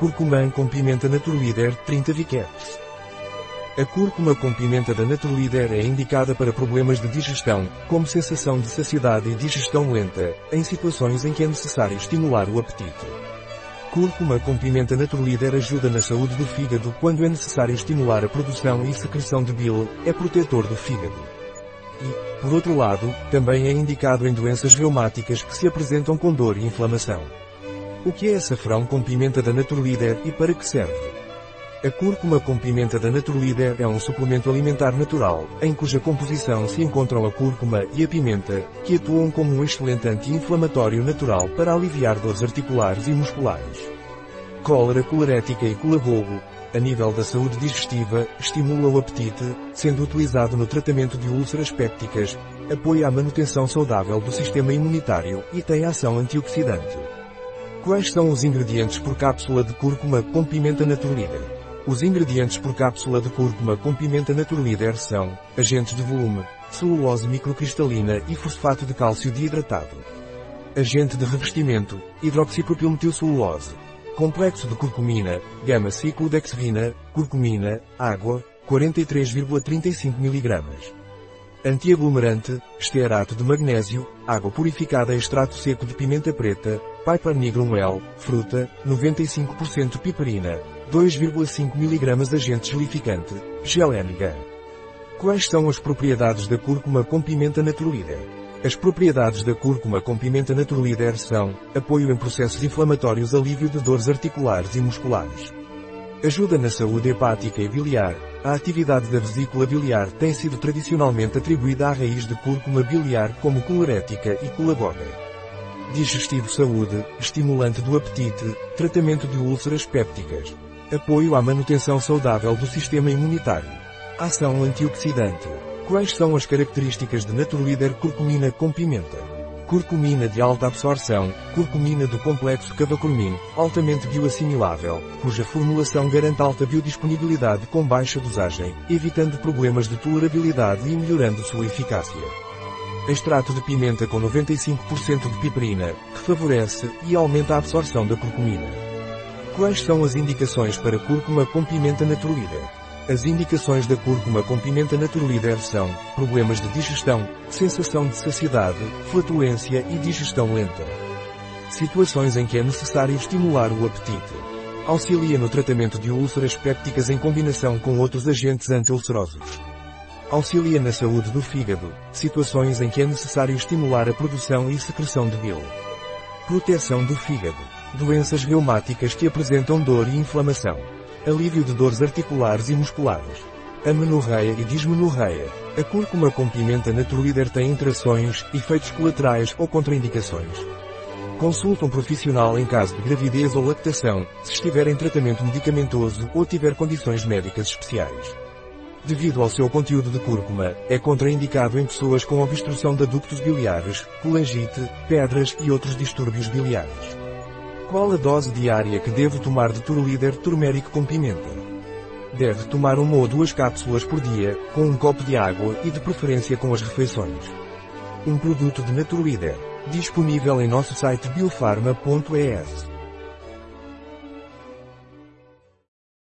Curcumã com pimenta Naturlider 30 Viquetes. A cúrcuma com pimenta da Naturlider é indicada para problemas de digestão, como sensação de saciedade e digestão lenta, em situações em que é necessário estimular o apetite. Cúrcuma com pimenta Naturlider ajuda na saúde do fígado quando é necessário estimular a produção e secreção de bile, é protetor do fígado. E, por outro lado, também é indicado em doenças reumáticas que se apresentam com dor e inflamação. O que é açafrão com pimenta da Naturlider e para que serve? A cúrcuma com pimenta da Naturlider é um suplemento alimentar natural, em cuja composição se encontram a cúrcuma e a pimenta, que atuam como um excelente anti-inflamatório natural para aliviar dores articulares e musculares. Cólera colerética e colaboubo. A nível da saúde digestiva, estimula o apetite, sendo utilizado no tratamento de úlceras pépticas, apoia a manutenção saudável do sistema imunitário e tem ação antioxidante. Quais são os ingredientes por cápsula de cúrcuma com pimenta Naturlider? Os ingredientes por cápsula de cúrcuma com pimenta Naturlider são agentes de volume, celulose microcristalina e fosfato de cálcio desidratado. Agente de revestimento, hidroxipropilmetilcelulose. Complexo de curcumina, gama ciclodexvina, curcumina, água, 43,35 mg. Antiaglomerante, estearato de magnésio, água purificada, extrato seco de pimenta preta, Piper Nigrum L, fruta, 95% piperina, 2,5 mg agente gelificante, gelénega. Quais são as propriedades da cúrcuma com pimenta Naturlider? As propriedades da cúrcuma com pimenta Naturlider são apoio em processos inflamatórios, alívio de dores articulares e musculares. Ajuda na saúde hepática e biliar. A atividade da vesícula biliar tem sido tradicionalmente atribuída à raiz de cúrcuma biliar como colerética e colagoga. Digestivo saúde, estimulante do apetite, tratamento de úlceras pépticas. Apoio à manutenção saudável do sistema imunitário. Ação antioxidante. Quais são as características de Naturlider curcumina com pimenta? Curcumina de alta absorção, curcumina do complexo cavacurmin, altamente bioassimilável, cuja formulação garante alta biodisponibilidade com baixa dosagem, evitando problemas de tolerabilidade e melhorando sua eficácia. Extrato de pimenta com 95% de piperina, que favorece e aumenta a absorção da curcumina. Quais são as indicações para cúrcuma com pimenta Naturlider? As indicações da cúrcuma com pimenta Naturlider são problemas de digestão, sensação de saciedade, flatulência e digestão lenta. Situações em que é necessário estimular o apetite. Auxilia no tratamento de úlceras pépticas em combinação com outros agentes anti-ulcerosos. Auxilia na saúde do fígado, situações em que é necessário estimular a produção e secreção de bile. Proteção do fígado. Doenças reumáticas que apresentam dor e inflamação. Alívio de dores articulares e musculares. Amenorreia e dismenorreia. A cúrcuma com pimenta Naturlider tem interações, efeitos colaterais ou contraindicações. Consulte um profissional em caso de gravidez ou lactação, se estiver em tratamento medicamentoso ou tiver condições médicas especiais. Devido ao seu conteúdo de cúrcuma, é contraindicado em pessoas com obstrução de ductos biliares, colangite, pedras e outros distúrbios biliares. Qual a dose diária que devo tomar de Naturlider turmérico com pimenta? Deve tomar 1 ou 2 cápsulas por dia, com 1 copo de água e de preferência com as refeições. Um produto de Naturlider, disponível em nosso site biofarma.es.